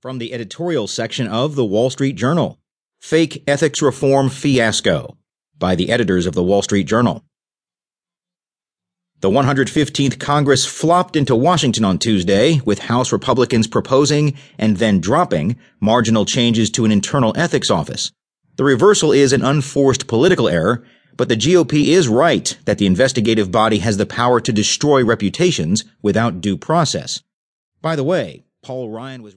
From the editorial section of The Wall Street Journal, Fake Ethics Reform Fiasco by the editors of The Wall Street Journal. The 115th Congress flopped into Washington on Tuesday with House Republicans proposing and then dropping marginal changes to an internal ethics office. The reversal is an unforced political error, but the GOP is right that the investigative body has the power to destroy reputations without due process. By the way, Paul Ryan was